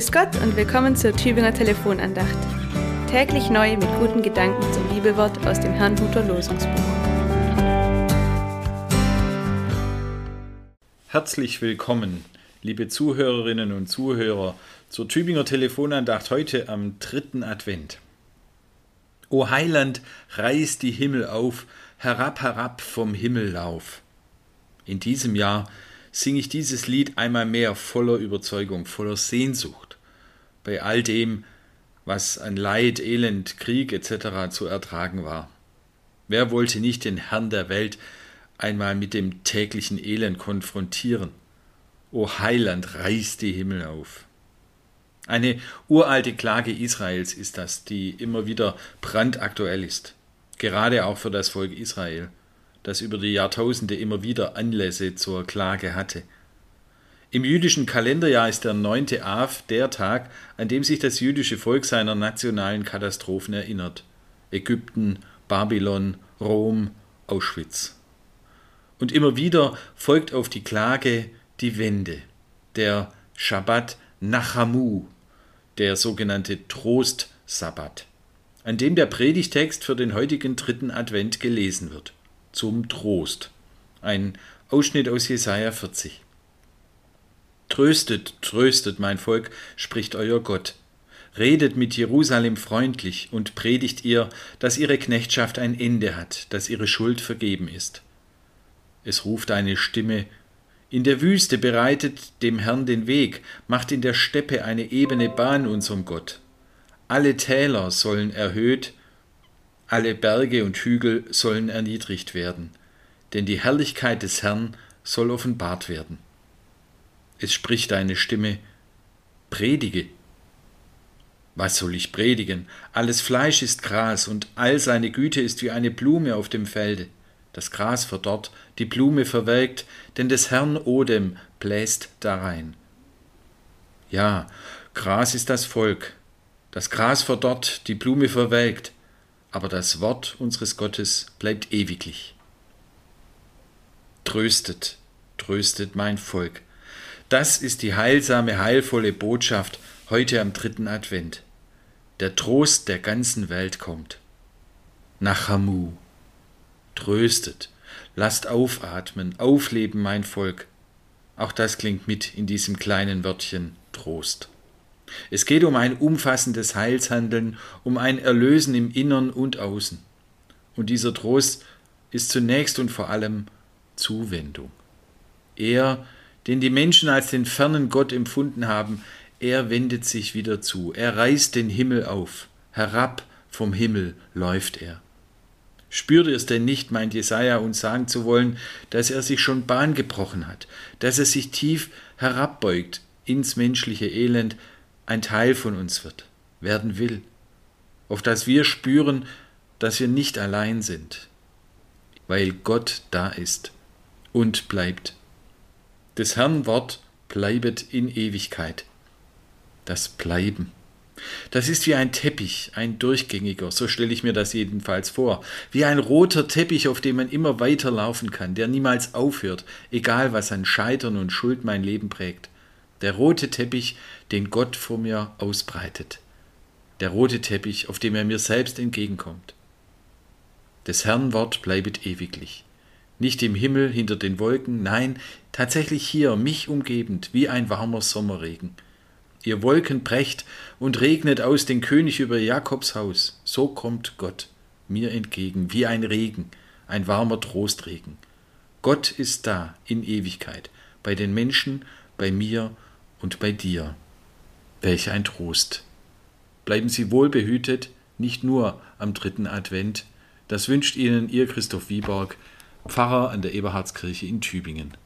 Grüß Gott und willkommen zur Tübinger Telefonandacht. Täglich neu mit guten Gedanken zum Bibelwort aus dem Herrnhuter Losungsbuch. Herzlich willkommen, liebe Zuhörerinnen und Zuhörer, zur Tübinger Telefonandacht heute am 3. Advent. O Heiland, reiß die Himmel auf, herab, herab vom Himmellauf. In diesem Jahr singe ich dieses Lied einmal mehr voller Überzeugung, voller Sehnsucht, bei all dem, was an Leid, Elend, Krieg etc. zu ertragen war. Wer wollte nicht den Herrn der Welt einmal mit dem täglichen Elend konfrontieren? O Heiland, reiß die Himmel auf! Eine uralte Klage Israels ist das, die immer wieder brandaktuell ist, gerade auch für das Volk Israel, das über die Jahrtausende immer wieder Anlässe zur Klage hatte. Im jüdischen Kalenderjahr ist der 9. Av der Tag, an dem sich das jüdische Volk seiner nationalen Katastrophen erinnert. Ägypten, Babylon, Rom, Auschwitz. Und immer wieder folgt auf die Klage die Wende, der Schabbat Nachamu, der sogenannte Trostsabbat, an dem der Predigtext für den heutigen 3. Advent gelesen wird. Zum Trost. Ein Ausschnitt aus Jesaja 40. Tröstet, tröstet mein Volk, spricht euer Gott. Redet mit Jerusalem freundlich und predigt ihr, dass ihre Knechtschaft ein Ende hat, dass ihre Schuld vergeben ist. Es ruft eine Stimme: In der Wüste bereitet dem Herrn den Weg, macht in der Steppe eine ebene Bahn unserem Gott. Alle Täler sollen erhöht, alle Berge und Hügel sollen erniedrigt werden, denn die Herrlichkeit des Herrn soll offenbart werden. Es spricht eine Stimme: Predige. Was soll ich predigen? Alles Fleisch ist Gras und all seine Güte ist wie eine Blume auf dem Felde. Das Gras verdorrt, die Blume verwelkt, denn des Herrn Odem bläst darein. Ja, Gras ist das Volk. Das Gras verdorrt, die Blume verwelkt. Aber das Wort unseres Gottes bleibt ewiglich. Tröstet, tröstet mein Volk. Das ist die heilsame, heilvolle Botschaft heute am 3. Advent. Der Trost der ganzen Welt kommt. Nachamu. Tröstet, lasst aufatmen, aufleben mein Volk. Auch das klingt mit in diesem kleinen Wörtchen Trost. Es geht um ein umfassendes Heilshandeln, um ein Erlösen im Innern und Außen. Und dieser Trost ist zunächst und vor allem Zuwendung. Er, den die Menschen als den fernen Gott empfunden haben, er wendet sich wieder zu. Er reißt den Himmel auf. Herab vom Himmel läuft er. Spürt ihr es denn nicht, meint Jesaja, uns sagen zu wollen, dass er sich schon Bahn gebrochen hat, dass er sich tief herabbeugt ins menschliche Elend, ein Teil von uns wird, werden will, auf das wir spüren, dass wir nicht allein sind, weil Gott da ist und bleibt. Des Herrn Wort bleibet in Ewigkeit. Das Bleiben. Das ist wie ein Teppich, ein durchgängiger, so stelle ich mir das jedenfalls vor, wie ein roter Teppich, auf dem man immer weiter laufen kann, der niemals aufhört, egal was an Scheitern und Schuld mein Leben prägt. Der rote Teppich, den Gott vor mir ausbreitet. Der rote Teppich, auf dem er mir selbst entgegenkommt. Des Herrn Wort bleibet ewiglich. Nicht im Himmel, hinter den Wolken, nein, tatsächlich hier, mich umgebend, wie ein warmer Sommerregen. Ihr Wolken brecht und regnet aus den König über Jakobs Haus. So kommt Gott mir entgegen, wie ein Regen, ein warmer Trostregen. Gott ist da in Ewigkeit, bei den Menschen, bei mir und bei dir. Welch ein Trost. Bleiben Sie wohlbehütet, nicht nur am 3. Advent. Das wünscht Ihnen Ihr Christoph Wiborg, Pfarrer an der Eberhardskirche in Tübingen.